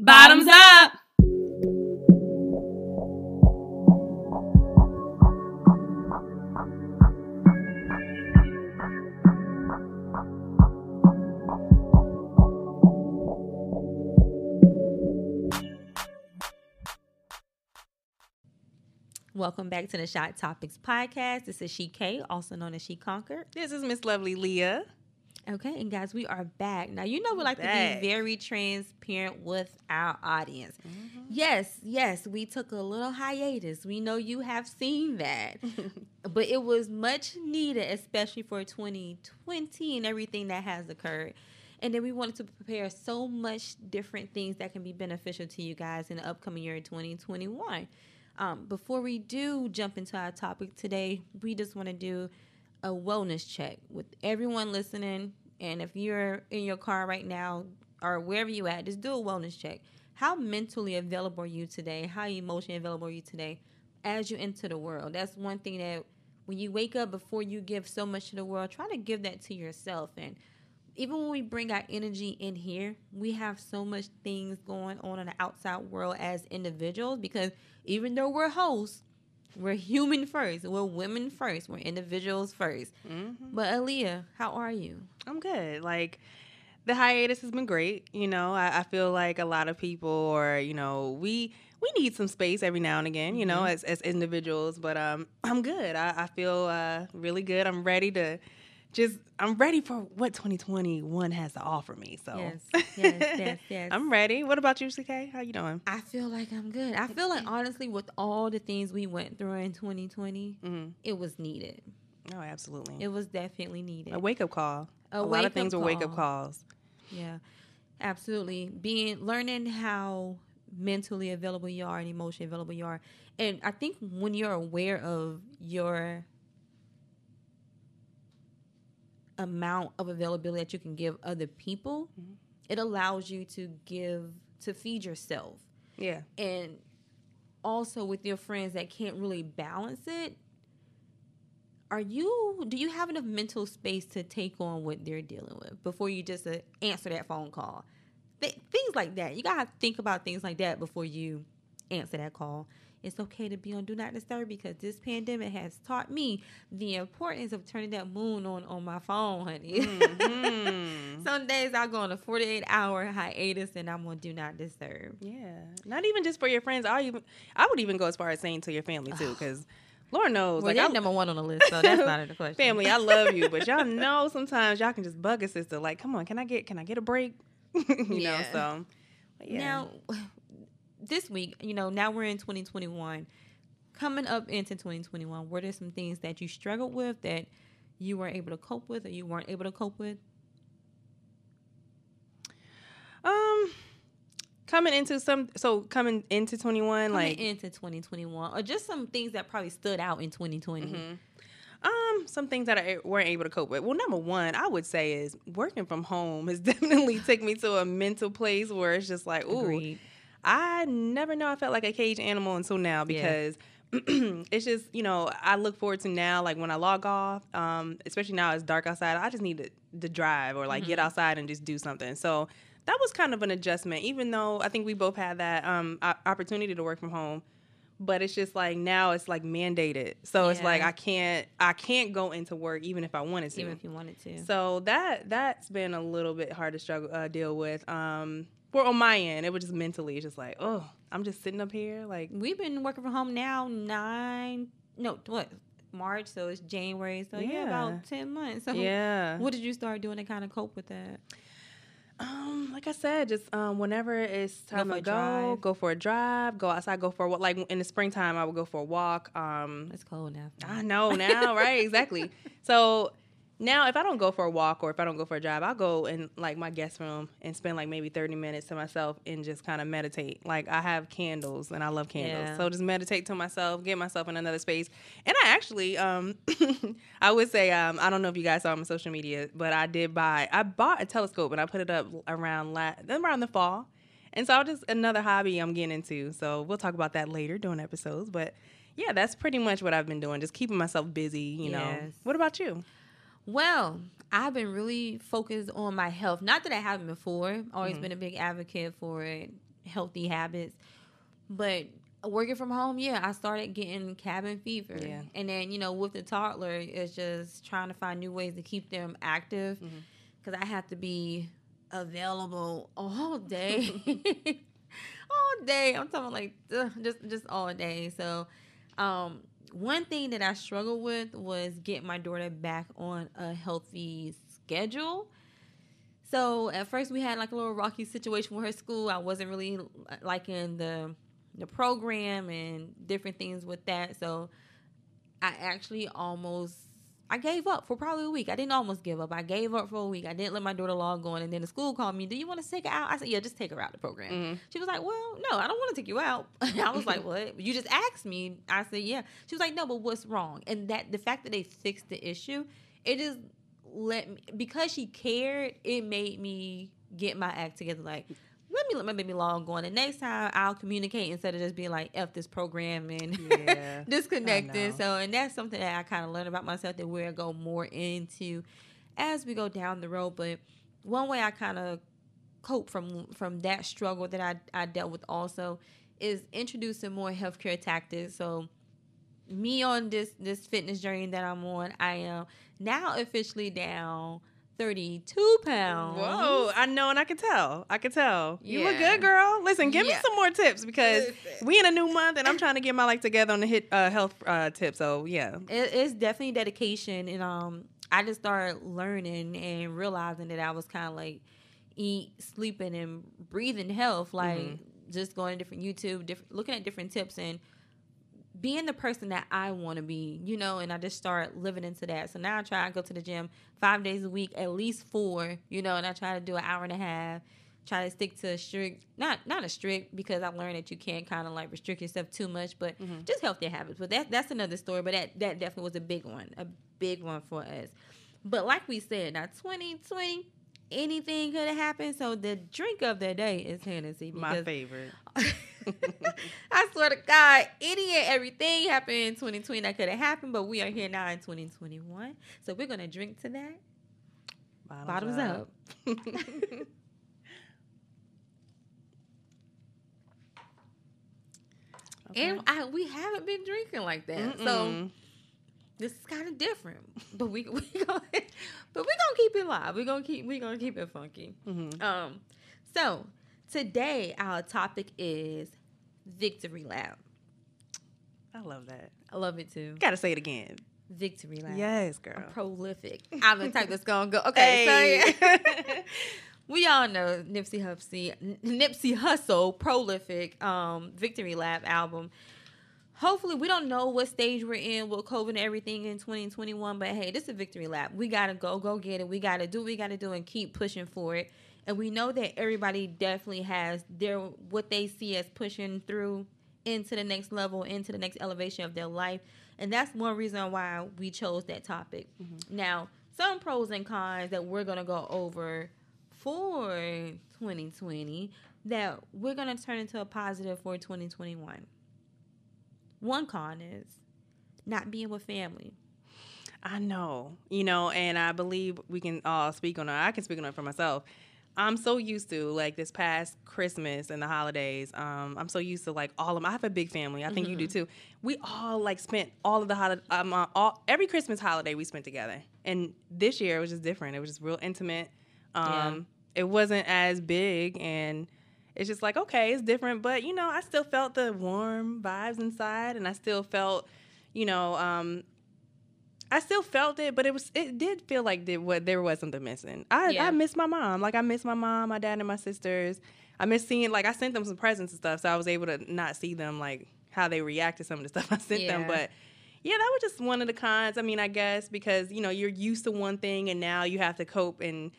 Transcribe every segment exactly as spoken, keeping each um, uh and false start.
Bottoms up. Welcome back to the Shot Topics podcast. This is She K, also known as She Conquered. This is Miss Lovely Leah. Okay, and guys, we are back. Now, you know we like back. to be very transparent with our audience. Mm-hmm. Yes, yes, we took a little hiatus. We know you have seen that. But it was much needed, especially for twenty twenty and everything that has occurred. And then we wanted to prepare so much different things that can be beneficial to you guys in the upcoming year of twenty twenty-one. Um, before we do jump into our topic today, we just want to do a wellness check with everyone listening. And if you're in your car right now or wherever you at, just do a wellness check. How mentally available are you today? How emotionally available are you today as you enter the world? That's one thing that when you wake up, before you give so much to the world, try to give that to yourself. And even when we bring our energy in here, we have so much things going on in the outside world as individuals, because even though we're hosts, we're human first. We're women first. We're individuals first. Mm-hmm. But Aaliyah, how are you? I'm good. Like, the hiatus has been great. You know, I, I feel like a lot of people, or you know, we we need some space every now and again. You mm-hmm. know, as as individuals. But um, I'm good. I, I feel uh, really good. I'm ready to just. I'm ready for what twenty twenty-one has to offer me. So yes, yes, yes, yes. I'm ready. What about you, C K? How you doing? I feel like I'm good. I feel like, honestly, with all the things we went through in twenty twenty, mm-hmm. it was needed. Oh, absolutely. It was definitely needed. A wake-up call. A, a lot of things were wake-up calls. Yeah, absolutely. Being, learning how mentally available you are and emotionally available you are. And I think when you're aware of your amount of availability that you can give other people, mm-hmm. it allows you to give, to feed yourself. Yeah. And also with your friends that can't really balance it, are you, do you have enough mental space to take on what they're dealing with before you just uh, answer that phone call? Th- things like that. You gotta think about things like that before you answer that call. It's okay to be on Do Not Disturb, because this pandemic has taught me the importance of turning that moon on on my phone, honey. Mm-hmm. Some days I go on a forty-eight hour hiatus and I'm on Do Not Disturb. Yeah. Not even just for your friends. I even I would even go as far as saying to your family, too, because Lord knows. Well, like, I'm number one on the list, so that's not in the question. Family, I love you, but y'all know sometimes y'all can just bug a sister. Like, come on, can I get, can I get a break? you yeah. know, so. But yeah. Now, this week, you know, now we're in twenty twenty-one. Coming up into twenty twenty-one, were there some things that you struggled with that you weren't able to cope with or you weren't able to cope with? Um, coming into some, so coming into twenty-one, coming like into twenty twenty-one, or just some things that probably stood out in twenty twenty. Mm-hmm. Um, some things that I weren't able to cope with. Well, number one, I would say is working from home has definitely taken me to a mental place where it's just like, ooh. Agreed. I never know I felt like a caged animal until now, because yeah. it's just, you know, I look forward to now, like when I log off, um, especially now it's dark outside, I just need to, to drive or like mm-hmm. get outside and just do something. So that was kind of an adjustment, even though I think we both had that um, opportunity to work from home. But it's just like now it's like mandated. So yeah. it's like I can't I can't go into work even if I wanted to. Even if you wanted to. So that, that's been a little bit hard to struggle uh, deal with. Um Well, on my end, it was just mentally, it's just like, oh, I'm just sitting up here. Like, we've been working from home now nine, no, what, March, so it's January, so yeah, yeah about ten months. So yeah. What did you start doing to kind of cope with that? Um, like I said, just um, whenever it's time to go, go for a drive, go outside, go for a walk. Like in the springtime, I would go for a walk. Um, it's cold now. I know now, right? Exactly. So now, if I don't go for a walk or if I don't go for a drive, I'll go in, like, my guest room and spend, like, maybe thirty minutes to myself and just kind of meditate. Like, I have candles, and I love candles. Yeah. So just meditate to myself, get myself in another space. And I actually, um, I would say, um, I don't know if you guys saw on social media, but I did buy, I bought a telescope, and I put it up around la- around the fall. And so just another hobby I'm getting into. So we'll talk about that later during episodes. But, yeah, that's pretty much what I've been doing, just keeping myself busy, you know. Yes. What about you? Well, I've been really focused on my health. Not that I haven't before. Always mm-hmm. been a big advocate for it. healthy habits. But working from home, yeah, I started getting cabin fever. Yeah. And then, you know, with the toddler, it's just trying to find new ways to keep them active, because mm-hmm. I have to be available all day. all day. I'm talking like ugh, just just all day. So um, one thing that I struggled with was getting my daughter back on a healthy schedule. So at first we had like a little rocky situation with her school. I wasn't really liking the the program and different things with that. So I actually almost, I gave up for probably a week. I didn't almost give up. I gave up for a week. I didn't let my daughter log on. And then the school called me, do you want to take her out? I said, yeah, just take her out the program. Mm-hmm. She was like, well, no, I don't want to take you out. I was like, what? You just asked me. I said, yeah. She was like, no, but what's wrong? And that the fact that they fixed the issue, it just let me, because she cared, it made me get my act together. Like, let me let my baby log on. And next time I'll communicate instead of just being like, F this program and yeah, disconnecting. So, and that's something that I kind of learned about myself that we'll go more into as we go down the road. But one way I kind of cope from from that struggle that I, I dealt with also is introducing more healthcare tactics. So me on this, this fitness journey that I'm on, I am now officially down thirty-two pounds. Whoa, I know, and I can tell. I can tell. Yeah. You look good, girl. Listen, give yeah. me some more tips, because Listen. we in a new month, and I'm trying to get my life together on the hit uh, health uh, tip. So, yeah. It, it's definitely dedication, and um, I just started learning and realizing that I was kind of like eat, sleeping, and breathing health, like mm-hmm. just going to different YouTube, different, looking at different tips, and being the person that I want to be, you know, and I just start living into that. So now I try to go to the gym five days a week, at least four, you know, and I try to do an hour and a half, try to stick to a strict, not not a strict, because I learned that you can't kind of like restrict yourself too much, but mm-hmm. just healthier habits. But that, that's another story, but that, that definitely was a big one, a big one for us. But like we said, now twenty twenty, anything could have happened. So the drink of the day is Hennessy. My favorite. I swear to God, any and everything happened in twenty twenty that could have happened, but we are here now in twenty twenty-one. So we're going to drink to that. Bottoms, Bottoms up. up. Okay. And I, we haven't been drinking like that. Mm-mm. So this is kind of different, but we we gonna, but we gonna keep it live. We gonna keep we gonna keep it funky. Mm-hmm. Um, so today our topic is victory lap. I love that. I love it too. Gotta say it again. Victory lap. Yes, girl. I'm prolific. I'm the type that's gonna go. Okay, hey. So yeah. We all know Nipsey Hussle. Nipsey Hussle, prolific. Um, victory lap album. Hopefully, we don't know what stage we're in with COVID and everything in twenty twenty-one, but hey, this is a victory lap. We got to go, go get it. We got to do what we got to do and keep pushing for it. And we know that everybody definitely has their what they see as pushing through into the next level, into the next elevation of their life. And that's one reason why we chose that topic. Mm-hmm. Now, some pros and cons that we're going to go over for twenty twenty that we're going to turn into a positive for twenty twenty-one. One con is not being with family. I know, you know, and I believe we can all speak on it. I can speak on it for myself. I'm so used to, like, this past Christmas and the holidays. Um, I'm so used to, like, all of my, I have a big family. I think mm-hmm. you do, too. We all, like, spent all of the holiday, um, uh, all, every Christmas holiday we spent together. And this year, it was just different. It was just real intimate. Um, yeah. It wasn't as big, and it's just like, okay, it's different. But, you know, I still felt the warm vibes inside, and I still felt, you know, um, I still felt it, but it was it did feel like there was, there was something missing. I, yeah. I miss my mom. Like, I miss my mom, my dad, and my sisters. I miss seeing, like, I sent them some presents and stuff, so I was able to not see them, like, how they react to some of the stuff I sent yeah. them. But, yeah, that was just one of the cons, I mean, I guess, because, you know, you're used to one thing, and now you have to cope and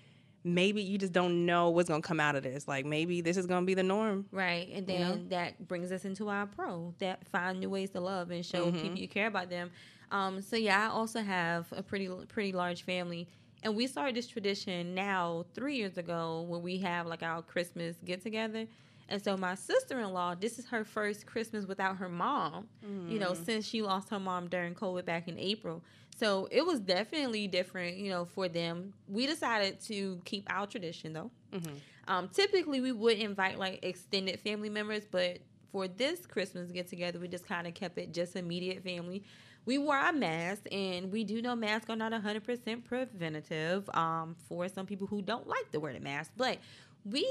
maybe you just don't know what's going to come out of this. Like, maybe this is going to be the norm. Right. And then you know? that brings us into our pro, that find new ways to love and show mm-hmm. people you care about them. Um, so, yeah, I also have a pretty pretty large family. And we started this tradition now three years ago where we have, like, our Christmas get-together. And so my sister-in-law, this is her first Christmas without her mom, mm. you know, since she lost her mom during COVID back in April. So it was definitely different, you know, for them. We decided to keep our tradition, though. Mm-hmm. Um, typically, we would invite, like, extended family members, but for this Christmas get-together, we just kind of kept it just immediate family. We wore our masks, and we do know masks are not one hundred percent preventative um, for some people who don't like to wear the mask, but we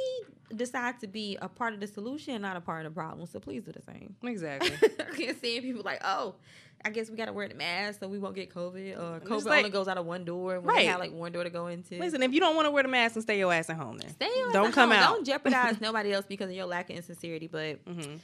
decide to be a part of the solution, not a part of the problem, so please do the same. Exactly. I can't see people like, oh, I guess we got to wear the mask so we won't get COVID, or COVID like, only goes out of one door, and we right. have like one door to go into. Listen, if you don't want to wear the mask, then stay your ass at home then. Stay your don't ass come home. Out. Don't jeopardize nobody else because of your lack of insincerity, but mm-hmm.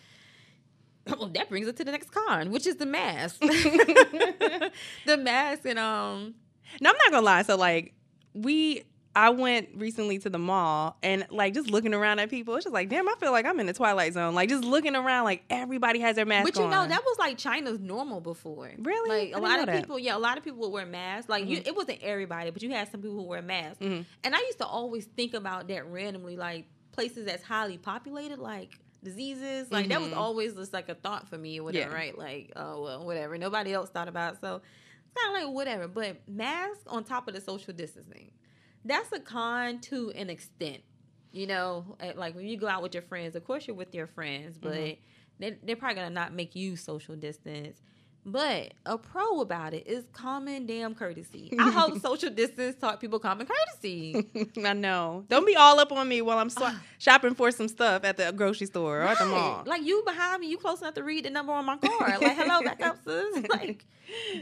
well, that brings us to the next con, which is the mask. The mask and, um... No, I'm not going to lie. So, like, we... I went recently to the mall and, like, just looking around at people, it's just like, damn, I feel like I'm in the Twilight Zone. Like, just looking around, like, everybody has their mask on. But, you know, that was, like, China's normal before. Really? Like, a lot of people, yeah, a lot of people would wear masks. Like, mm-hmm. you, it wasn't everybody, but you had some people who wear masks. Mm-hmm. And I used to always think about that randomly, like, places that's highly populated, like, diseases. Like, mm-hmm. that was always just, like, a thought for me or whatever, yeah. right? Like, oh, well, whatever. Nobody else thought about it. So, it's kind of like whatever. But masks on top of the social distancing. That's a con to an extent, you know, like when you go out with your friends, of course you're with your friends, but mm-hmm. they, they're probably going to not make you social distance. But a pro about it is common damn courtesy. I hope social distance taught people common courtesy. I know. Don't be all up on me while I'm sw- shopping for some stuff at the grocery store or right. at the mall. Like, you behind me, you close enough to read the number on my car. Like, hello, back up, sis. Like,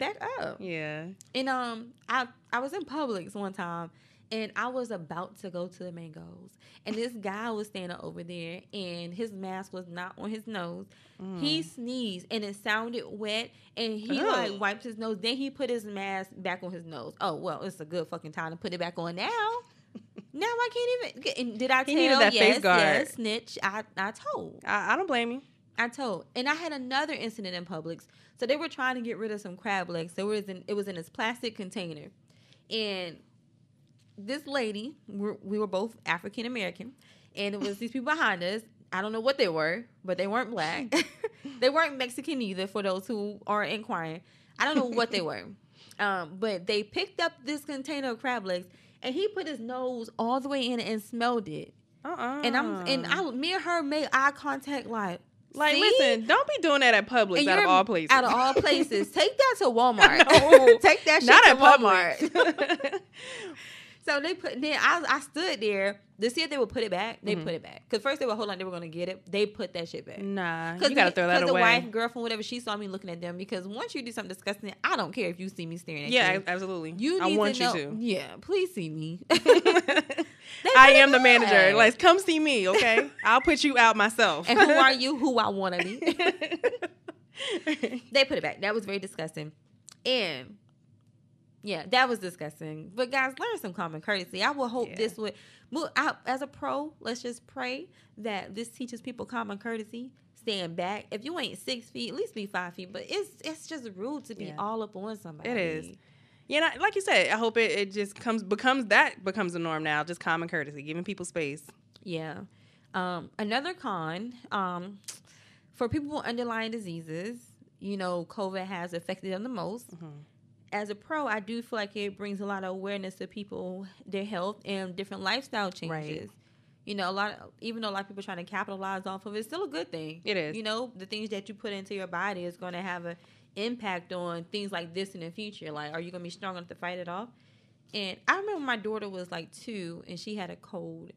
back up. Yeah. And um, I I was in Publix one time. And I was about to go to the mangoes. And this guy was standing over there, and his mask was not on his nose. Mm. He sneezed, and it sounded wet, and he, Ew. like, wiped his nose. Then he put his mask back on his nose. Oh, well, it's a good fucking time to put it back on now. Now I can't even. And did I tell? He needed that yes, face guard. Yes, snitch. I, I told. I, I don't blame you. I told. And I had another incident in Publix. So they were trying to get rid of some crab legs. So it was in, it was in this plastic container. And... this lady, we're, we were both African American, and it was these people behind us. I don't know what they were, but they weren't black. They weren't Mexican either, for those who are inquiring. I don't know what they were. Um, but they picked up this container of crab legs, and he put his nose all the way in it and smelled it. Uh-uh. And I'm and I, me and her made eye contact like, Like, See? listen, don't be doing that at Publix, out of all places. Out of all places. Take that to Walmart. No, take that shit not to Walmart. Publix. So they put, then I, I stood there to see if they would put it back. They mm-hmm. put it back. Because first they were, hold on, they were going to get it. They put that shit back. Nah, you got to throw that away. Because the wife, girlfriend, whatever, she saw me looking at them. Because once you do something disgusting, I don't care if you see me staring at you. Yeah, kids. absolutely. You need I want to you know, to. Yeah, please see me. I am the manager. Like, come see me, okay? I'll put you out myself. And who are you? Who I want to be. They put it back. That was very disgusting. And... yeah, that was disgusting. But guys, learn some common courtesy. I will hope yeah. this would move out as a pro. Let's just pray that this teaches people common courtesy. Stand back. If you ain't six feet, at least be five feet. But it's it's just rude to be yeah. all up on somebody. It is. Yeah, like you said, I hope it, it just comes becomes that becomes the norm now. Just common courtesy, giving people space. Yeah. Um, another con um, for people with underlying diseases. You know, COVID has affected them the most. Mm-hmm. As a pro, I do feel like it brings a lot of awareness to people, their health, and different lifestyle changes. Right. You know, a lot of, even though a lot of people are trying to capitalize off of it, it's still a good thing. It is. You know, the things that you put into your body is going to have an impact on things like this in the future. Like, are you going to be strong enough to fight it off? And I remember my daughter was like two, and she had a cold.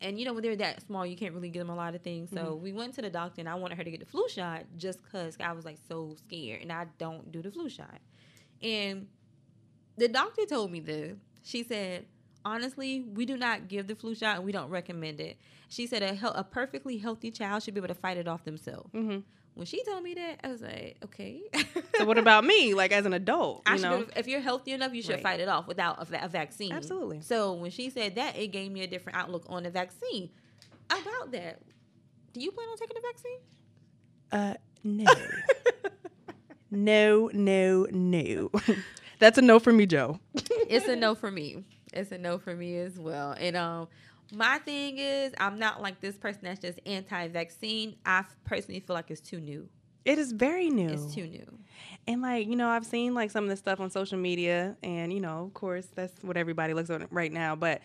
And, you know, when they're that small, you can't really give them a lot of things. So mm-hmm. we went to the doctor, and I wanted her to get the flu shot just because I was, like, so scared. And I don't do the flu shot. And the doctor told me this. She said, honestly, we do not give the flu shot, and we don't recommend it. She said a, he- a perfectly healthy child should be able to fight it off themselves. Mm-hmm. When she told me that, I was like, okay. So what about me, like as an adult? You I know? Should, if you're healthy enough, you should right. fight it off without a, va- a vaccine. Absolutely. So when she said that, it gave me a different outlook on the vaccine. About that, do you plan on taking the vaccine? Uh, no. No, no, no. That's a no for me, Joe. It's a no for me. It's a no for me as well. And um, My thing is, I'm not like this person that's just anti-vaccine. I personally feel like it's too new. It is very new. It's too new. And, like, you know, I've seen, like, some of this stuff on social media. And, you know, of course, that's what everybody looks at right now. But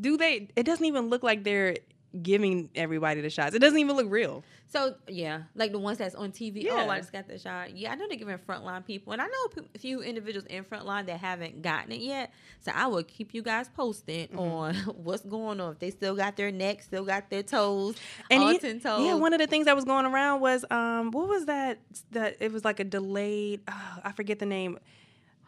do they – it doesn't even look like they're giving everybody the shots. It doesn't even look real. So, yeah, like the ones that's on T V. Yeah. Oh, I just got the shot. Yeah, I know they're giving frontline people. And I know a few individuals in frontline that haven't gotten it yet. So I will keep you guys posted mm-hmm. on what's going on. If they still got their necks, still got their toes, and all it, ten toes. Yeah, one of the things that was going around was, um, what was that? That it was like a delayed, oh, I forget the name.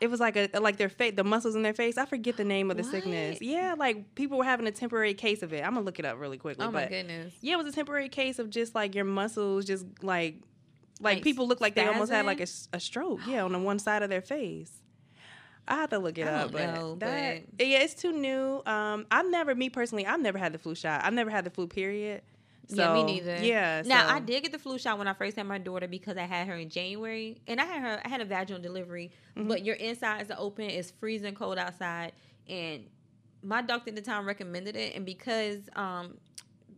It was like a like their face, the muscles in their face. I forget the name of the what? sickness. Yeah, like people were having a temporary case of it. I'm gonna look it up really quickly. Oh my but goodness. Yeah, it was a temporary case of just like your muscles, just like like, like people look like they almost had like a, a stroke. Yeah, on the one side of their face. I have to look it I up. Don't but know, that, but yeah, it's too new. Um, I've never, me personally, I've never had the flu shot. I've never had the flu period. So, yeah, me neither. Yeah. Now so. I did get the flu shot when I first had my daughter because I had her in January, and I had her. I had a vaginal delivery, mm-hmm. but your insides are open. It's freezing cold outside, and my doctor at the time recommended it. And because um,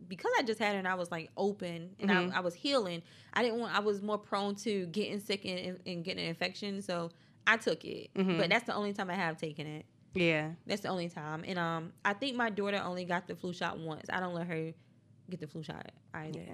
because I just had her, and I was like open, and mm-hmm. I, I was healing. I didn't want. I was more prone to getting sick and, and getting an infection, so I took it. Mm-hmm. But that's the only time I have taken it. Yeah, that's the only time. And um, I think my daughter only got the flu shot once. I don't let her get the flu shot either. Yeah.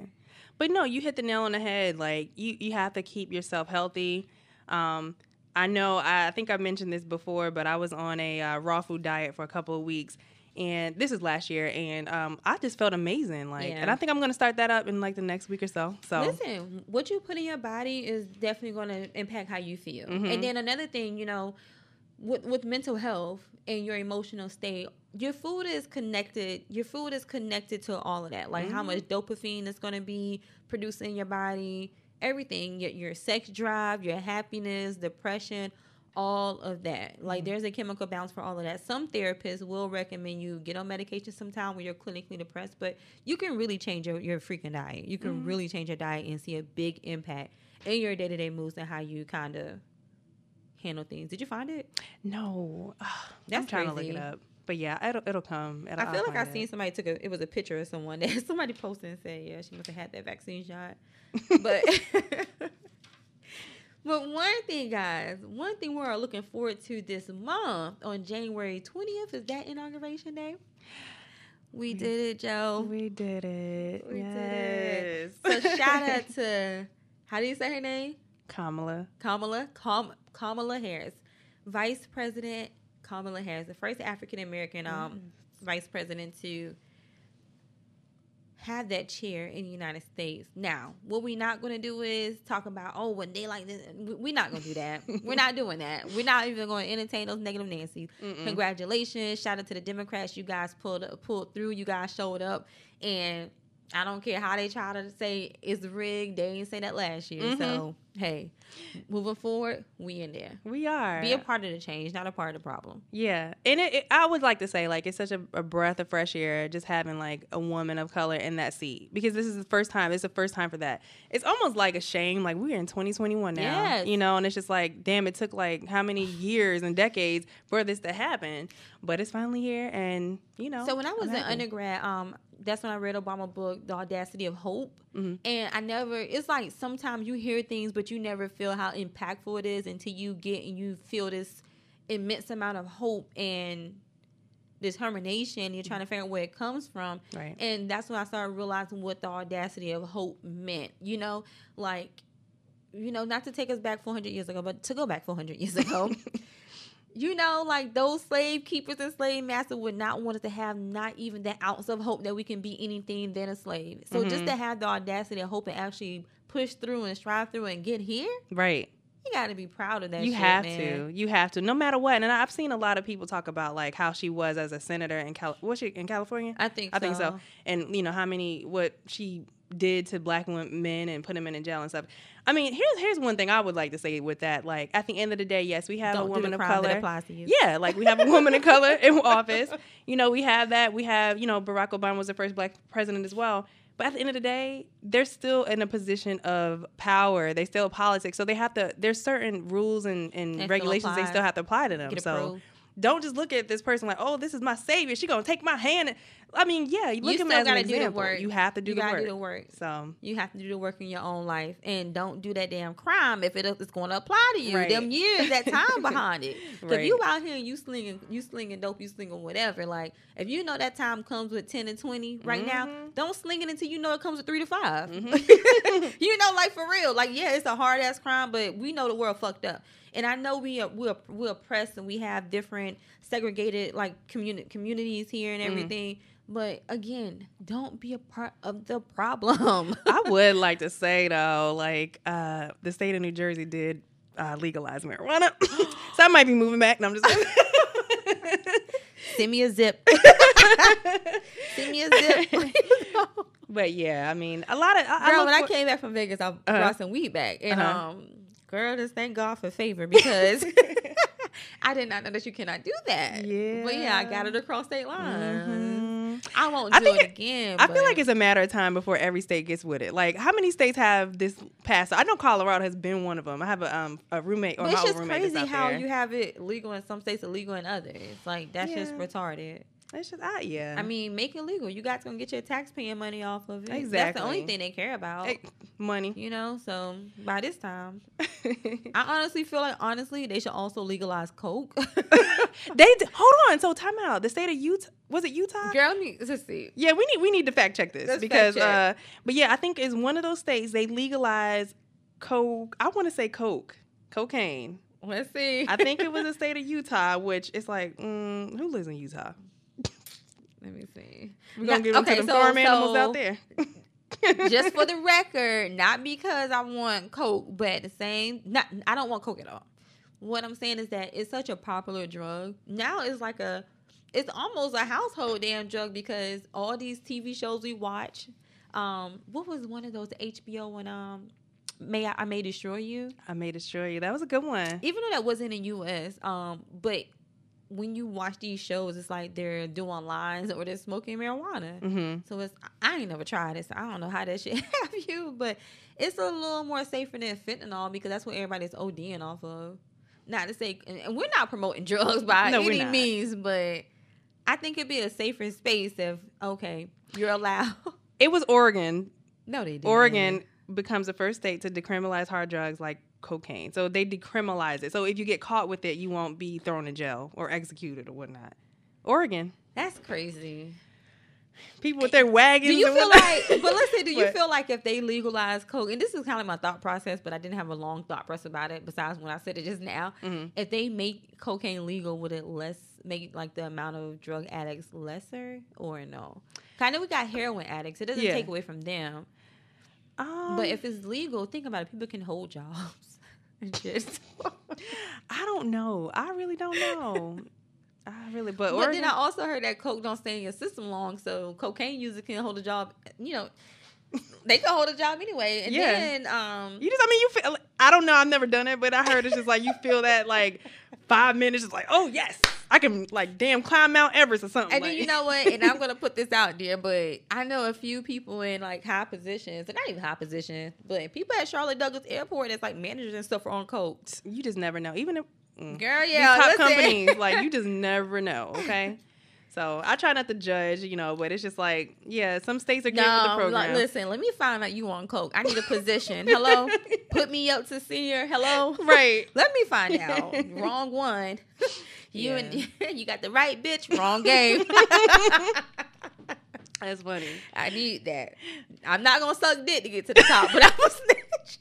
But no, you hit the nail on the head. Like, you, you have to keep yourself healthy. Um, I know, I, I think I mentioned this before, but I was on a uh, raw food diet for a couple of weeks. And this is last year. And um, I just felt amazing. Like, yeah. And I think I'm going to start that up in like the next week or so. So listen, what you put in your body is definitely going to impact how you feel. Mm-hmm. And then another thing, you know, with, with mental health and your emotional state, your food is connected. Your food is connected to all of that. Like mm-hmm. how much dopamine is going to be produced in your body, everything, your, your sex drive, your happiness, depression, all of that. Like mm-hmm. there's a chemical balance for all of that. Some therapists will recommend you get on medication sometime when you're clinically depressed, but you can really change your, your freaking diet. You can mm-hmm. really change your diet and see a big impact in your day-to-day moves and how you kind of handle things. Did you find it? No. That's I'm trying crazy. to look it up. But yeah, it'll it'll come. It'll, I feel I'll like I seen it. somebody took a. It was a picture of someone that somebody posted and said, "Yeah, she must have had that vaccine shot." But but one thing, guys, one thing we're looking forward to this month on January twentieth is that inauguration day. We did it, Joe. We did it. We yes. did it. So shout out to, how do you say her name? Kamala. Kamala. Kam- Kamala Harris, Vice President. Kamala Harris, the first African-American um, mm. vice president to have that chair in the United States. Now, what we're not going to do is talk about, oh, when they like this. We're not going to do that. We're not doing that. We're not even going to entertain those negative Nancys. Mm-mm. Congratulations. Shout out to the Democrats. You guys pulled pulled through. You guys showed up. And I don't care how they try to say it's rigged. They didn't say that last year. Mm-hmm. So, hey, moving forward, we in there. We are. Be a part of the change, not a part of the problem. Yeah. And it, it, I would like to say, like, it's such a, a breath of fresh air just having, like, a woman of color in that seat. Because this is the first time. It's the first time for that. It's almost like a shame. Like, we're in twenty twenty-one now. Yes. You know, and it's just like, damn, it took, like, how many years and decades for this to happen. But it's finally here. And, you know. So when I was an undergrad, um, that's when I read Obama's book, The Audacity of Hope. Mm-hmm. And I never, it's like sometimes you hear things, but you never feel how impactful it is until you get and you feel this immense amount of hope and this determination. You're trying to figure out where it comes from. Right. And that's when I started realizing what the audacity of hope meant. You know, like, you know, not to take us back four hundred years ago, but to go back four hundred years ago. You know, like those slave keepers and slave masters would not want us to have not even the ounce of hope that we can be anything than a slave. So mm-hmm. just to have the audacity of hope and actually push through and strive through and get here. Right. You got to be proud of that. You shit, have man. to. You have to. No matter what. And I've seen a lot of people talk about like how she was as a senator in Cal. Was she in California? I think. I so. think so. And you know how many what she did to black men and put them in jail and stuff. I mean, here's here's one thing I would like to say with that. Like at the end of the day, yes, we have Don't a woman of color. That applies to you. Yeah, like we have a woman of color in office. You know, we have that. We have you know Barack Obama was the first black president as well. But at the end of the day, they're still in a position of power. They still have politics. So they have to, there's certain rules and, and regulations they still have to apply to them. So Don't just look at this person like, oh, this is my savior. She's going to take my hand. And, I mean, yeah, you look at him as an example. You have to do the work. You got to do the work. So you have to do the work in your own life. And don't do that damn crime if it, it's going to apply to you. Right. Them years, that time behind it. Right. If you out here and you slinging, you slinging dope, you slinging whatever, like, if you know that time comes with ten and twenty right mm-hmm. now, don't sling it until you know it comes with three to five. Mm-hmm. You know, like, for real. Like, yeah, it's a hard-ass crime, but we know the world fucked up. And I know we are, we're, we're oppressed and we have different segregated, like, communi- communities here and everything. Mm. But, again, don't be a part of the problem. I would like to say, though, like, uh, the state of New Jersey did uh, legalize marijuana. So I might be moving back. No, I'm just like, send me a zip. Send me a zip. But, yeah, I mean, a lot of... I, Girl, I when for- I came back from Vegas, I uh-huh. brought some weed back. And, uh-huh. um... Girl, just thank God for favor, because I did not know that you cannot do that. Yeah. But yeah, I got it across state lines. Mm-hmm. I won't do I think it again. It, I feel like it's a matter of time before every state gets with it. Like, how many states have this passed? I know Colorado has been one of them. I have a um a roommate or my roommate. It's just crazy how there. You have it legal in some states, illegal in others. Like, that's yeah. just retarded. It's just out, yeah. I mean, make it legal. You guys gonna get your taxpayer money off of it. Exactly. That's the only thing they care about. Hey, money. You know, so by this time, I honestly feel like, honestly, they should also legalize coke. They d- hold on. So time out. The state of Utah, was it Utah? Girl, let's see. Yeah, we need we need to fact check this let's because, fact check. Uh, but yeah, I think it's one of those states they legalize coke. I want to say coke, cocaine. Let's see. I think it was the state of Utah, which it's like, mm, who lives in Utah? Let me see. We're going to give them okay, to the so, farm animals so, out there. Just for the record, not because I want coke, but at the same, not I don't want coke at all. What I'm saying is that it's such a popular drug. Now it's like a, it's almost a household damn drug, because all these T V shows we watch, um, what was one of those, the H B O one, um, May I, I May Destroy You? I May Destroy You. That was a good one. Even though that wasn't in the U S, um, but... when you watch these shows, it's like they're doing lines or they're smoking marijuana. Mm-hmm. So it's, I ain't never tried it, so I don't know how that shit have you, but it's a little more safer than fentanyl, because that's what everybody's ODing off of. Not to say, and we're not promoting drugs by no, any means, but I think it'd be a safer space if, okay, you're allowed. It was Oregon. No, they didn't. Oregon becomes the first state to decriminalize hard drugs like cocaine. So they decriminalize it. So if you get caught with it, you won't be thrown in jail or executed or whatnot. Oregon. That's crazy. People with their wagons. Do you feel like, but let's say, do you what? feel like if they legalize coke, and this is kind of my thought process, but I didn't have a long thought process about it besides when I said it just now. Mm-hmm. If they make cocaine legal, would it less make like the amount of drug addicts lesser or no? Kind of, we got heroin addicts. It doesn't yeah. take away from them. Um, but if it's legal, think about it. People can hold jobs. Just, I don't know. I really don't know. I really, but, but Oregon, then I also heard that coke don't stay in your system long, so cocaine user can hold a job. You know, they can hold a job anyway. And yeah. then, um, you just, I mean, you feel. I don't know. I've never done it, but I heard it's just like you feel that like five minutes, just like, oh yes, I can like damn climb Mount Everest or something. And like. Then you know what? And I'm gonna put this out there, but I know a few people in like high positions, and not even high positions, but people at Charlotte Douglas Airport that's like managers and stuff are on coke. You just never know. Even if mm, girl, yeah, these top listen. companies, like you just never know. Okay. So I try not to judge, you know, but it's just like, yeah, some states are good no, with the program. Like, listen, let me find out you on coke. I need a position. Hello? Put me up to senior. Hello? Right. Let me find out. Wrong one. You yeah. and you got the right bitch. Wrong game. That's funny. I need that. I'm not going to suck dick to get to the top, but I'm going to snitch.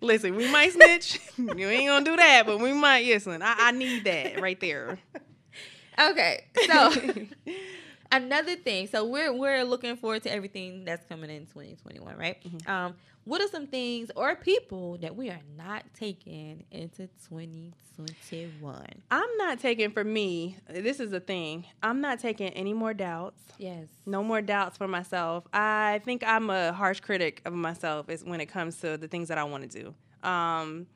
Listen, we might snitch. You ain't going to do that, but we might. Listen, I, I need that right there. Okay, so another thing. So we're we're looking forward to everything that's coming in twenty twenty-one, right? Mm-hmm. Um, what are some things or people that we are not taking into twenty twenty-one? I'm not taking, for me, this is a thing. I'm not taking any more doubts. Yes. No more doubts for myself. I think I'm a harsh critic of myself is when it comes to the things that I want to do. Um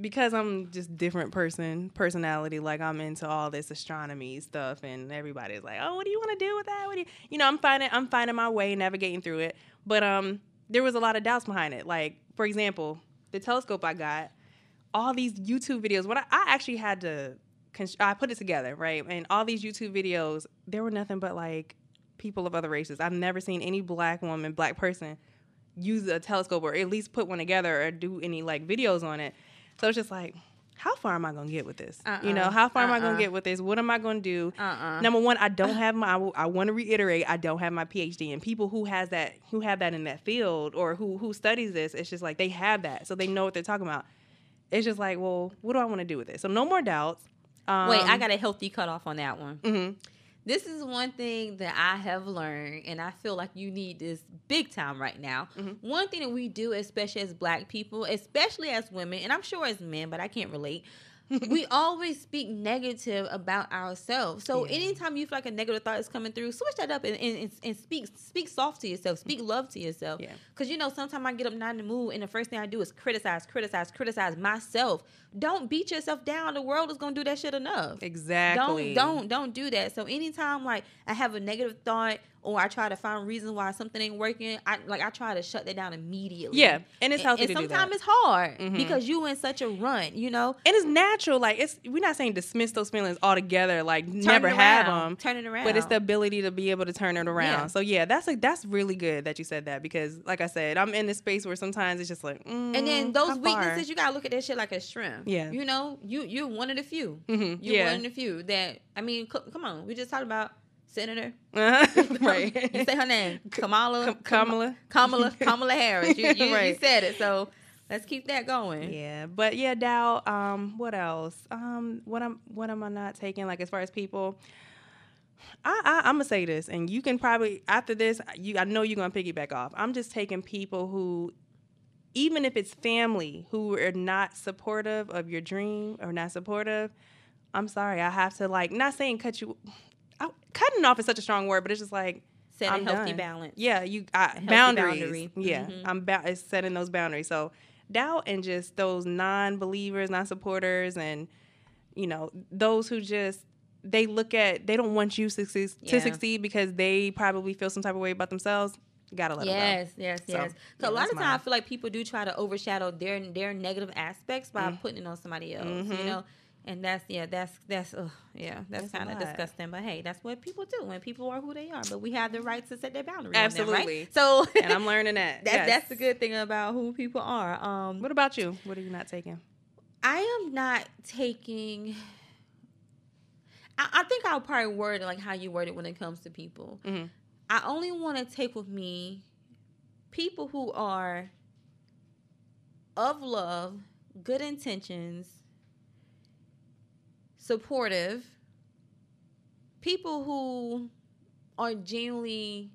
Because I'm just different person, personality, like I'm into all this astronomy stuff and everybody's like, oh, what do you want to do with that? What do you, you know, I'm finding, I'm finding my way, navigating through it. But um, there was a lot of doubts behind it. Like, for example, the telescope I got, all these YouTube videos, what I, I actually had to I put it together, right? And all these YouTube videos, there were nothing but like people of other races. I've never seen any black woman, black person use a telescope or at least put one together or do any like videos on it. So it's just like, how far am I going to get with this? Uh-uh. You know, how far uh-uh. am I going to get with this? What am I going to do? Uh-uh. Number one, I don't have my, I, I want to reiterate, I don't have my P H D. And people who has that, who have that in that field or who, who studies this, it's just like they have that. So they know what they're talking about. It's just like, well, what do I want to do with this? So no more doubts. Um, Wait, I got a healthy cutoff on that one. Mm-hmm. This is one thing that I have learned, and I feel like you need this big time right now. Mm-hmm. One thing that we do, especially as black people, especially as women, and I'm sure as men, but I can't relate, we always speak negative about ourselves. So yeah. anytime you feel like a negative thought is coming through, switch that up and, and, and speak speak soft to yourself. Speak love to yourself. Yeah. Because, you know, sometimes I get up not in the mood, and the first thing I do is criticize, criticize, criticize myself. Don't beat yourself down. The world is going to do that shit enough. Exactly. Don't, don't, don't do that. So anytime, like, I have a negative thought or I try to find reasons why something ain't working, I like I try to shut that down immediately. Yeah, and it's healthy and, and to do that. And sometimes it's hard mm-hmm. because you in such a run, you know? And it's natural. Like, it's we're not saying dismiss those feelings altogether. Like, turn never have them. Turn it around. But it's the ability to be able to turn it around. Yeah. So, yeah, that's like that's really good that you said that because, like I said, I'm in this space where sometimes it's just like, mm, and then those weaknesses, far? You got to look at that shit like a shrimp. Yeah. You know, you, you're one of the few. Mm-hmm. You're yeah. one of the few that, I mean, c- come on. We just talked about Senator, uh-huh. right? You say her name, Kamala, Kamala, Kamala, Kamala Harris. You, you, right. you said it, so let's keep that going. Yeah, but yeah, Dow. Um, what else? Um, what am what am I not taking? Like as far as people, I, I I'm gonna say this, and you can probably after this, you I know you're gonna piggyback off. I'm just taking people who, even if it's family, who are not supportive of your dream or not supportive. I'm sorry, I have to like not saying cut you. I, cutting off is such a strong word, but it's just like set a healthy done. balance. Yeah, you I, boundaries. Boundary. Yeah, mm-hmm. I'm ba- it's setting those boundaries. So doubt and just those non-believers, non-supporters, and you know those who just they look at they don't want you succeed, yeah. to succeed because they probably feel some type of way about themselves. You gotta let yes, them go. Yes, yes, so, yes. So yeah, a lot of times I feel like people do try to overshadow their their negative aspects by mm. putting it on somebody else. Mm-hmm. You know. And that's, yeah, that's, that's, ugh, yeah, that's kind of disgusting. But, hey, that's what people do when people are who they are. But we have the right to set their boundaries. Absolutely. Them, right? So, and I'm learning that. That yes. That's the good thing about who people are. Um, what about you? What are you not taking? I am not taking... I, I think I'll probably word it like how you word it when it comes to people. Mm-hmm. I only want to take with me people who are of love, good intentions, supportive, people who are genuinely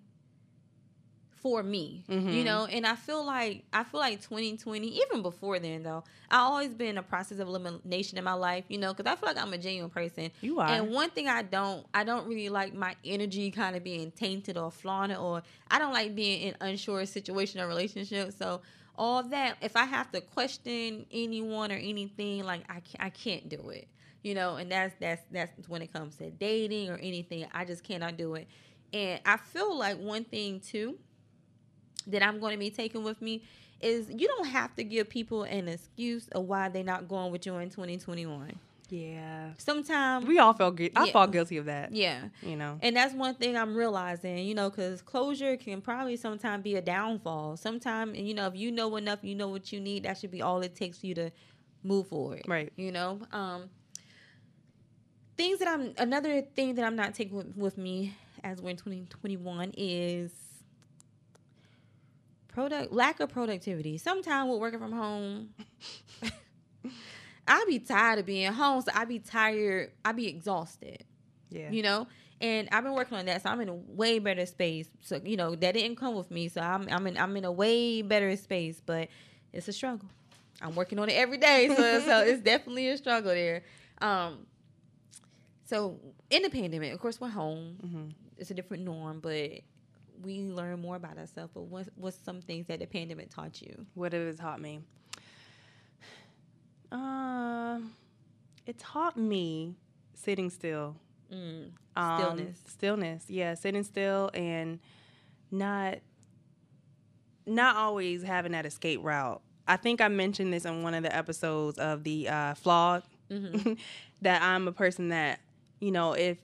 for me, mm-hmm. you know, and I feel like, I feel like twenty twenty, even before then though, I always been in a process of elimination in my life, you know, cause I feel like I'm a genuine person. You are. And one thing I don't, I don't really like my energy kind of being tainted or flaunted, or I don't like being in unsure situation or relationship. So all that, if I have to question anyone or anything, like I can't, I can't do it. You know, and that's that's that's when it comes to dating or anything. I just cannot do it. And I feel like one thing, too, that I'm going to be taking with me is you don't have to give people an excuse of why they're not going with you in twenty twenty-one. Yeah. Sometimes. We all feel guilty. I yeah. fall guilty of that. Yeah. You know. And that's one thing I'm realizing, you know, because closure can probably sometimes be a downfall. Sometimes, you know, if you know enough, you know what you need, that should be all it takes for you to move forward. Right. You know? Um. Things that I'm, another thing that I'm not taking with, with me as we're in twenty twenty-one is product, lack of productivity. Sometimes we're working from home. I be tired of being home, so I be tired. I be exhausted. Yeah. You know? And I've been working on that, so I'm in a way better space. So, you know, that didn't come with me, so I'm I'm in, I'm in a way better space, but it's a struggle. I'm working on it every day, so, so it's definitely a struggle there. Um So in the pandemic, of course, we're home. Mm-hmm. It's a different norm, but we learn more about ourselves. But what's, what's some things that the pandemic taught you? What it has taught me? Uh, it taught me sitting still. Mm. Stillness. Um, stillness, yeah. Sitting still and not not always having that escape route. I think I mentioned this in one of the episodes of the uh, Flawed mm-hmm. that I'm a person that, you know, if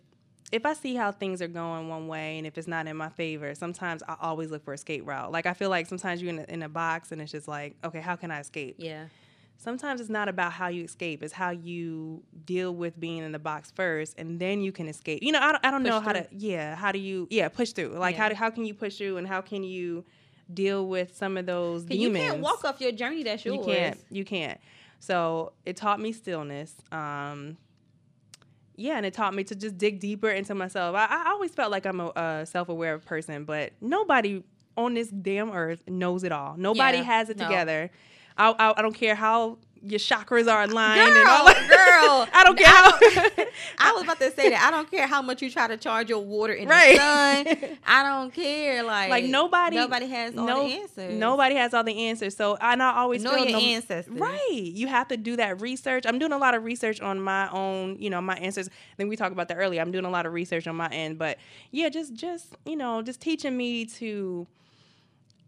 if I see how things are going one way and if it's not in my favor, sometimes I always look for an escape route. Like, I feel like sometimes you're in a, in a box and it's just like, okay, how can I escape? Yeah. Sometimes it's not about how you escape. It's how you deal with being in the box first, and then you can escape. You know, I don't, I don't know how to, yeah, how do you, yeah, push through. Like, yeah. how do, how can you push through, and how can you deal with some of those demons? You can't walk off your journey that's yours. You can't. You can't. So it taught me stillness. Um, yeah, and it taught me to just dig deeper into myself. I, I always felt like I'm a, a self-aware person, but nobody on this damn earth knows it all. Nobody yeah, has it no. together. I, I I don't care how your chakras are aligned. Girl, and all that. Girl. I don't care I don't, how. I was about to say that. I don't care how much you try to charge your water in right. the sun. I don't care. Like, like nobody, nobody has all no, the answers. Nobody has all the answers. So I not always know your no, ancestors. Right. You have to do that research. I'm doing a lot of research on my own, you know, my ancestors. I think we talked about that earlier. I'm doing a lot of research on my end. But yeah, just, just you know, just teaching me to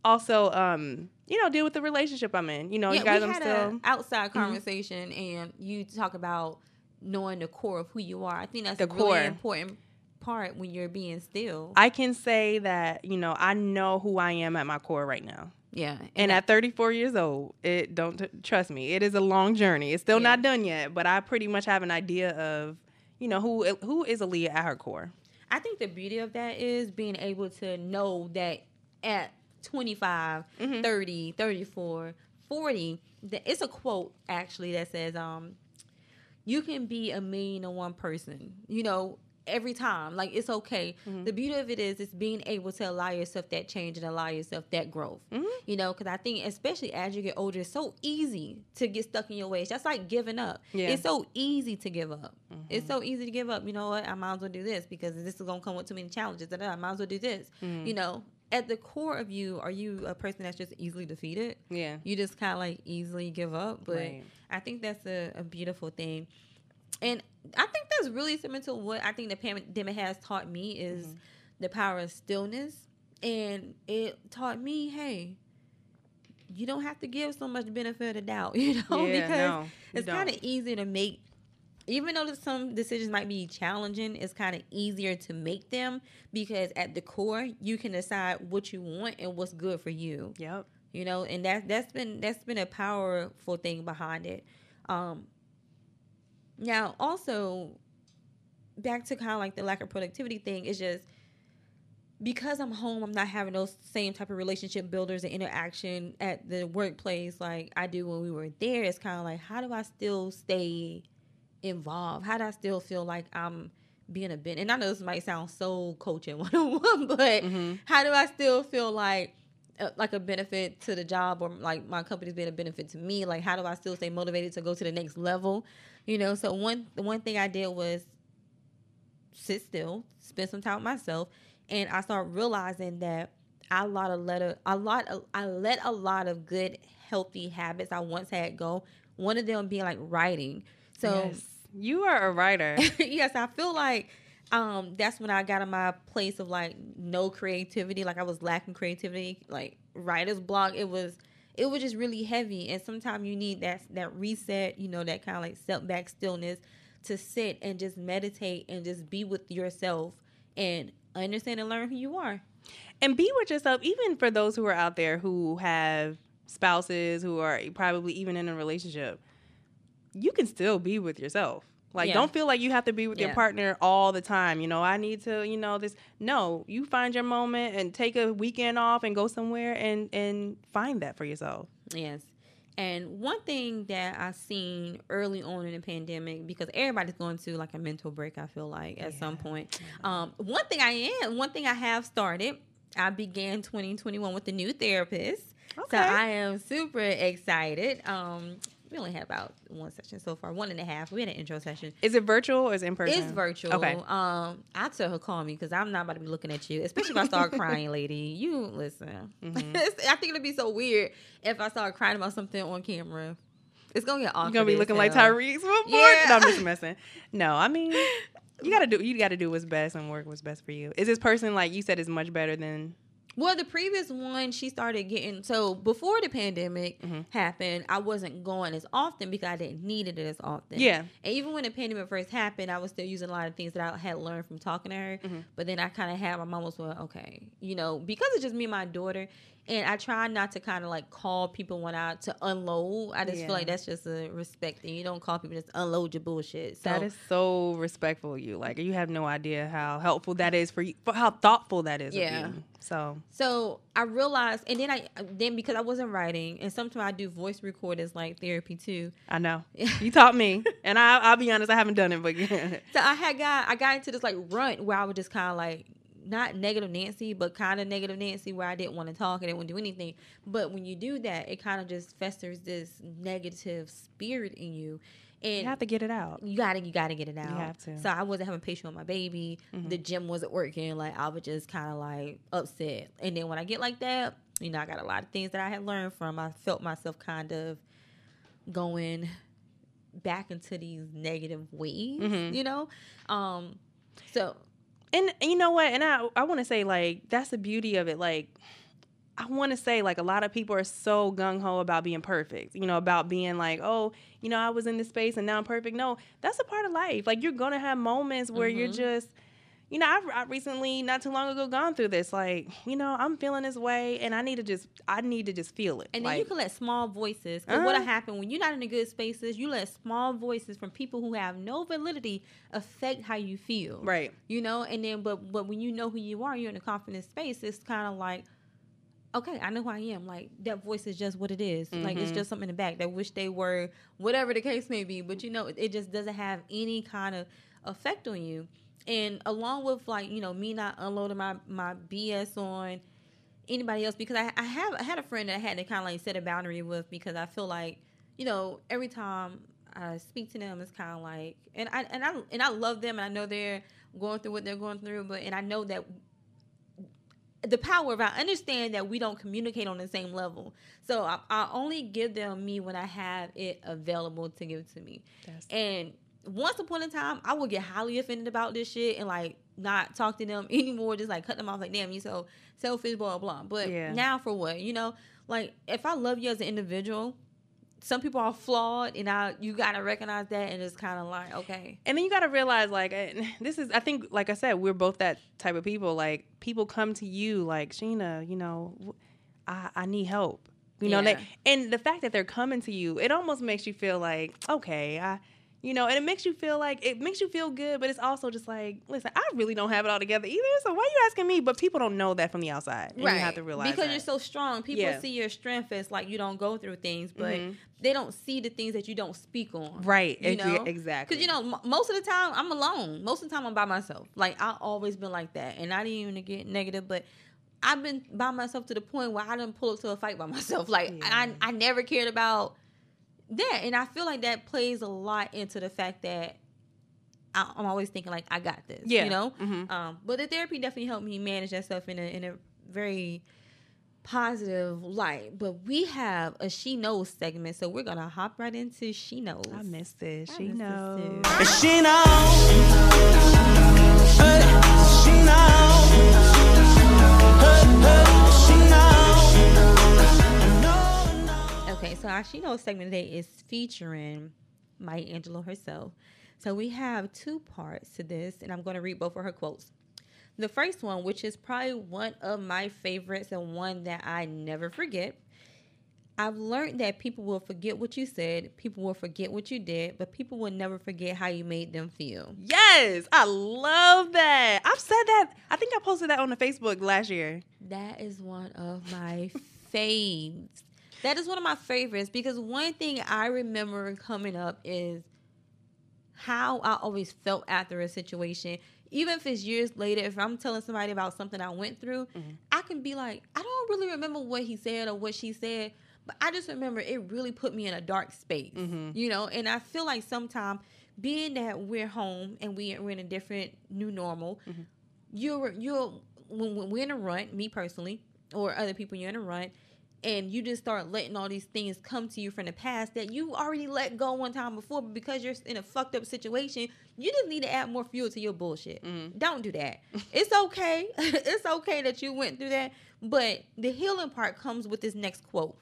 also, um, you know, deal with the relationship I'm in. You know, yeah, you guys, we had I'm still an outside conversation, mm-hmm. and you talk about knowing the core of who you are. I think that's the a core. Really important part when you're being still. I can say that, you know, I know who I am at my core right now. Yeah, and, and at thirty-four years old, it don't t- trust me. It is a long journey. It's still yeah. not done yet, but I pretty much have an idea of, you know, who who is Aaliyah at her core. I think the beauty of that is being able to know that at twenty-five, mm-hmm. thirty, thirty-four, forty. It's a quote actually that says, um, you can be a million and one person, you know, every time. Like, it's okay. Mm-hmm. The beauty of it is, it's being able to allow yourself that change and allow yourself that growth, mm-hmm. you know, because I think especially as you get older, it's so easy to get stuck in your ways. That's like giving up. Yeah. It's so easy to give up. Mm-hmm. It's so easy to give up. You know what? I might as well do this because this is going to come with too many challenges. I might as well do this, mm-hmm. you know. At the core of you, are you a person that's just easily defeated? Yeah. You just kind of like easily give up. But right. I think that's a, a beautiful thing. And I think that's really similar to what I think the pandemic has taught me is mm-hmm. the power of stillness. And it taught me, hey, you don't have to give so much benefit of doubt, you know, yeah, because no, you it's kind of easy to make. Even though some decisions might be challenging, it's kind of easier to make them because at the core, you can decide what you want and what's good for you. Yep. You know, and that, that's been that's been a powerful thing behind it. Um, now, also, back to kind of like the lack of productivity thing, it's just because I'm home, I'm not having those same type of relationship builders and interaction at the workplace like I do when we were there. It's kind of like, how do I still stay involved? How do I still feel like I'm being a bit? And I know this might sound so coaching one-on-one, but mm-hmm. how do I still feel like uh, like a benefit to the job, or like my company's being a benefit to me? Like, how do I still stay motivated to go to the next level? You know, so one one thing I did was sit still, spend some time with myself, and I started realizing that I let a lot of a lot of, I let a lot of good healthy habits I once had go. One of them being like writing. So yes. You are a writer. Yes, I feel like um, that's when I got in my place of like no creativity. Like I was lacking creativity, like writer's block. It was, it was just really heavy. And sometimes you need that that reset, you know, that kind of like step back stillness to sit and just meditate and just be with yourself and understand and learn who you are. And be with yourself, even for those who are out there who have spouses who are probably even in a relationship. You can still be with yourself. Like, yeah. Don't feel like you have to be with yeah. your partner all the time. You know, I need to, you know, this. No, you find your moment and take a weekend off and go somewhere and, and find that for yourself. Yes. And one thing that I seen early on in the pandemic, because everybody's going through like a mental break, I feel like, at yeah. some point. Um, one thing I am, one thing I have started, I began twenty twenty-one with a new therapist. Okay. So I am super excited. Um We only had about one session so far, one and a half. We had an intro session. Is it virtual or is it in person? It's virtual. Okay. Um, I tell her, call me because I'm not about to be looking at you, especially if I start crying, lady. You listen. Mm-hmm. I think it'd be so weird if I started crying about something on camera. It's going to get awkward. You're going to be looking so. like Tyrese before? Yeah. No, I'm just messing. No, I mean, you got to do, you got to do what's best and work what's best for you. Is this person, like you said, is much better than... Well, the previous one, she started getting, so before the pandemic mm-hmm. happened, I wasn't going as often because I didn't need it as often. Yeah. And even when the pandemic first happened, I was still using a lot of things that I had learned from talking to her. Mm-hmm. But then I kind of had, my mom was well, okay, you know, because it's just me and my daughter. And I try not to kind of like call people when I, to unload. I just yeah. feel like that's just a respect thing. You don't call people, just unload your bullshit. So, that is so respectful of you. Like, you have no idea how helpful that is for you, for how thoughtful that is yeah. of you. So so I realized, and then I then because I wasn't writing, and sometimes I do voice recordings like therapy too. I know. You taught me. And I, I'll be honest, I haven't done it. But so I had got, I got into this like runt where I would just kind of like, not negative Nancy, but kind of negative Nancy, where I didn't want to talk and I didn't want to do anything. But when you do that, it kind of just festers this negative spirit in you. And you have to get it out. You gotta, you gotta get it out. You have to. So I wasn't having patience with my baby. Mm-hmm. The gym wasn't working. Like, I was just kind of like upset. And then when I get like that, you know, I got a lot of things that I had learned from. I felt myself kind of going back into these negative ways, mm-hmm. you know? Um, so... And you know what? And I, I want to say, like, that's the beauty of it. Like, I want to say, like, a lot of people are so gung-ho about being perfect, you know, about being like, oh, you know, I was in this space and now I'm perfect. No, that's a part of life. Like, you're going to have moments where mm-hmm. you're just, you know, I've, I've recently, not too long ago, gone through this. Like, you know, I'm feeling this way and I need to just, I need to just feel it. And then like, you can let small voices, because uh-huh. what'll happen when you're not in the good spaces, you let small voices from people who have no validity affect how you feel. Right. You know, and then, but, but when you know who you are, you're in a confident space, it's kind of like, okay, I know who I am. Like, that voice is just what it is. Mm-hmm. Like, it's just something in the back that wish they were, whatever the case may be. But, you know, it, it just doesn't have any kind of effect on you. And along with, like, you know, me not unloading my, my B S on anybody else, because I, I have I had a friend that I had to kind of, like, set a boundary with, because I feel like, you know, every time I speak to them, it's kind of like, and I and I, and I love them, and I know they're going through what they're going through, but, and I know that the power of, I understand that we don't communicate on the same level. So I, I only give them me when I have it available to give to me. That's and... Once upon a time, I would get highly offended about this shit and, like, not talk to them anymore, just, like, cut them off, like, damn, you so selfish, blah, blah. But yeah. now for what? You know, like, if I love you as an individual, some people are flawed, and I you got to recognize that, and it's kind of like, okay. And then you got to realize, like, this is, I think, like I said, we're both that type of people. Like, people come to you, like, Sheena, you know, I, I need help. You yeah. know, they, and the fact that they're coming to you, it almost makes you feel like, okay, I... You know, and it makes you feel like, it makes you feel good, but it's also just like, listen, I really don't have it all together either, so why are you asking me? But people don't know that from the outside. And right. you have to realize Because that. You're so strong. People yeah. see your strength as like you don't go through things, but mm-hmm. they don't see the things that you don't speak on. Right. You know? Exactly. Because, you know, m- most of the time, I'm alone. Most of the time, I'm by myself. Like, I've always been like that, and I didn't even get negative, but... I've been by myself to the point where I didn't pull up to a fight by myself. Like, yeah. I, I never cared about... that, and I feel like that plays a lot into the fact that I, I'm always thinking like I got this, yeah. you know. Mm-hmm. Um, but the therapy definitely helped me manage that stuff in a in a very positive light. But we have a She Knows segment, so we're gonna hop right into She Knows. I missed this. She knows. This she knows. She knows. She knows. Okay, so our She Knows segment today is featuring Maya Angelou herself. So we have two parts to this, and I'm going to read both of her quotes. The first one, which is probably one of my favorites and one that I never forget. I've learned that people will forget what you said, people will forget what you did, but people will never forget how you made them feel. Yes, I love that. I've said that. I think I posted that on the Facebook last year. That is one of my faves. That is one of my favorites, because one thing I remember coming up is how I always felt after a situation. Even if it's years later, if I'm telling somebody about something I went through, mm-hmm. I can be like, I don't really remember what he said or what she said, but I just remember it really put me in a dark space, mm-hmm. you know? And I feel like sometimes being that we're home and we, we're in a different new normal, mm-hmm. you're, you're, when, when we're in a rut, me personally, or other people, you're in a rut, and you just start letting all these things come to you from the past that you already let go one time before, but because you're in a fucked up situation, you just need to add more fuel to your bullshit. Mm. Don't do that. It's okay. It's okay that you went through that, But the healing part comes with this next quote.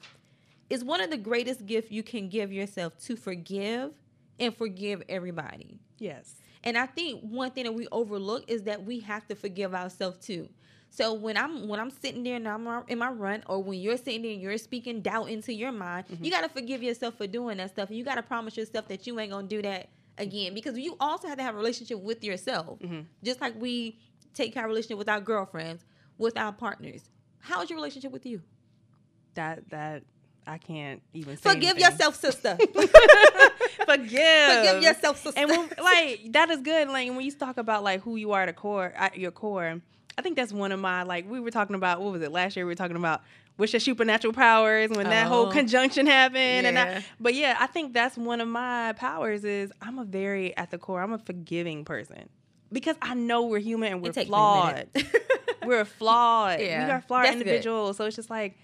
It's one of the greatest gifts you can give yourself, to forgive and forgive everybody. Yes. And I think one thing that we overlook is that we have to forgive ourselves too. So when I'm when I'm sitting there and I'm in my run, or when you're sitting there and you're speaking doubt into your mind, mm-hmm. you got to forgive yourself for doing that stuff. And you got to promise yourself that you ain't going to do that again, because you also have to have a relationship with yourself. Mm-hmm. Just like we take care of relationship with our girlfriends, with our partners. How is your relationship with you? That, that, I can't even say Forgive anything. yourself, sister. Forgive. Forgive yourself, sister. And when, like, that is good. Like, when you talk about, like, who you are at a core, at your core, I think that's one of my, like, we were talking about, what was it, last year we were talking about what's your supernatural powers, when oh. that whole conjunction happened. Yeah. and I, But, yeah, I think that's one of my powers is I'm a very, at the core, I'm a forgiving person. Because I know we're human and we're flawed. We're flawed. Yeah. We are flawed that's individuals. Good. So it's just like,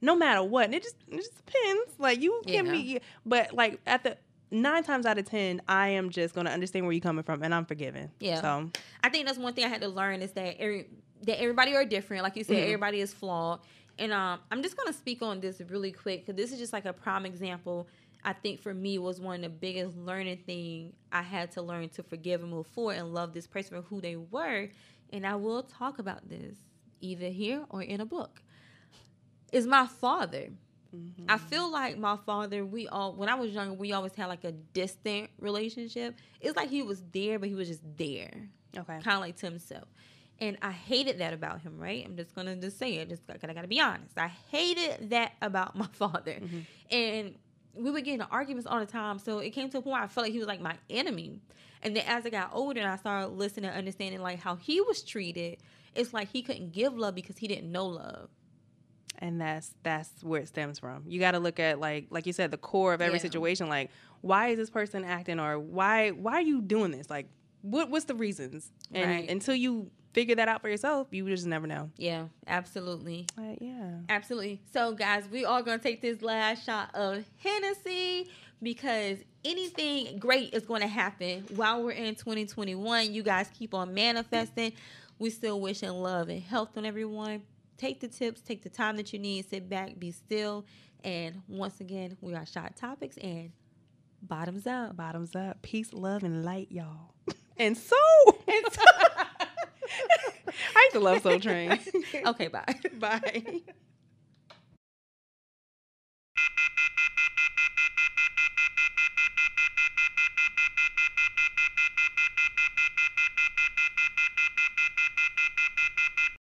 no matter what, and it just it just depends. Like, you can yeah. be, but like at the nine times out of ten, I am just gonna understand where you're coming from, and I'm forgiving. Yeah. So I think that's one thing I had to learn is that every that everybody are different. Like you said, mm-hmm. everybody is flawed. And um, I'm just gonna speak on this really quick because this is just like a prime example. I think for me was one of the biggest learning thing I had to learn to forgive and move forward and love this person for who they were. And I will talk about this either here or in a book. Is my father. Mm-hmm. I feel like my father, we all, when I was younger, we always had like a distant relationship. It's like he was there, but he was just there. Okay. Kind of like to himself. And I hated that about him, right? I'm just going to just say it. Just, I got to be honest. I hated that about my father. Mm-hmm. And we were getting into arguments all the time. So it came to a point where I felt like he was like my enemy. And then as I got older and I started listening and understanding like how he was treated, it's like he couldn't give love because he didn't know love. And that's that's where it stems from. You got to look at, like like you said, the core of every yeah. situation. Like, why is this person acting, or why why are you doing this? Like, what what's the reasons? And right. until you figure that out for yourself, you just never know. Yeah, absolutely. But yeah. Absolutely. So, guys, we are going to take this last shot of Hennessy because anything great is going to happen while we're in twenty twenty-one. You guys keep on manifesting. We still wishing love and health on everyone. Take the tips, take the time that you need, sit back, be still. And once again, we are Shot Topics and bottoms up. Bottoms up. Peace, love, and light, y'all. And so. And so. I used to love Soul Train. Okay, bye. Bye.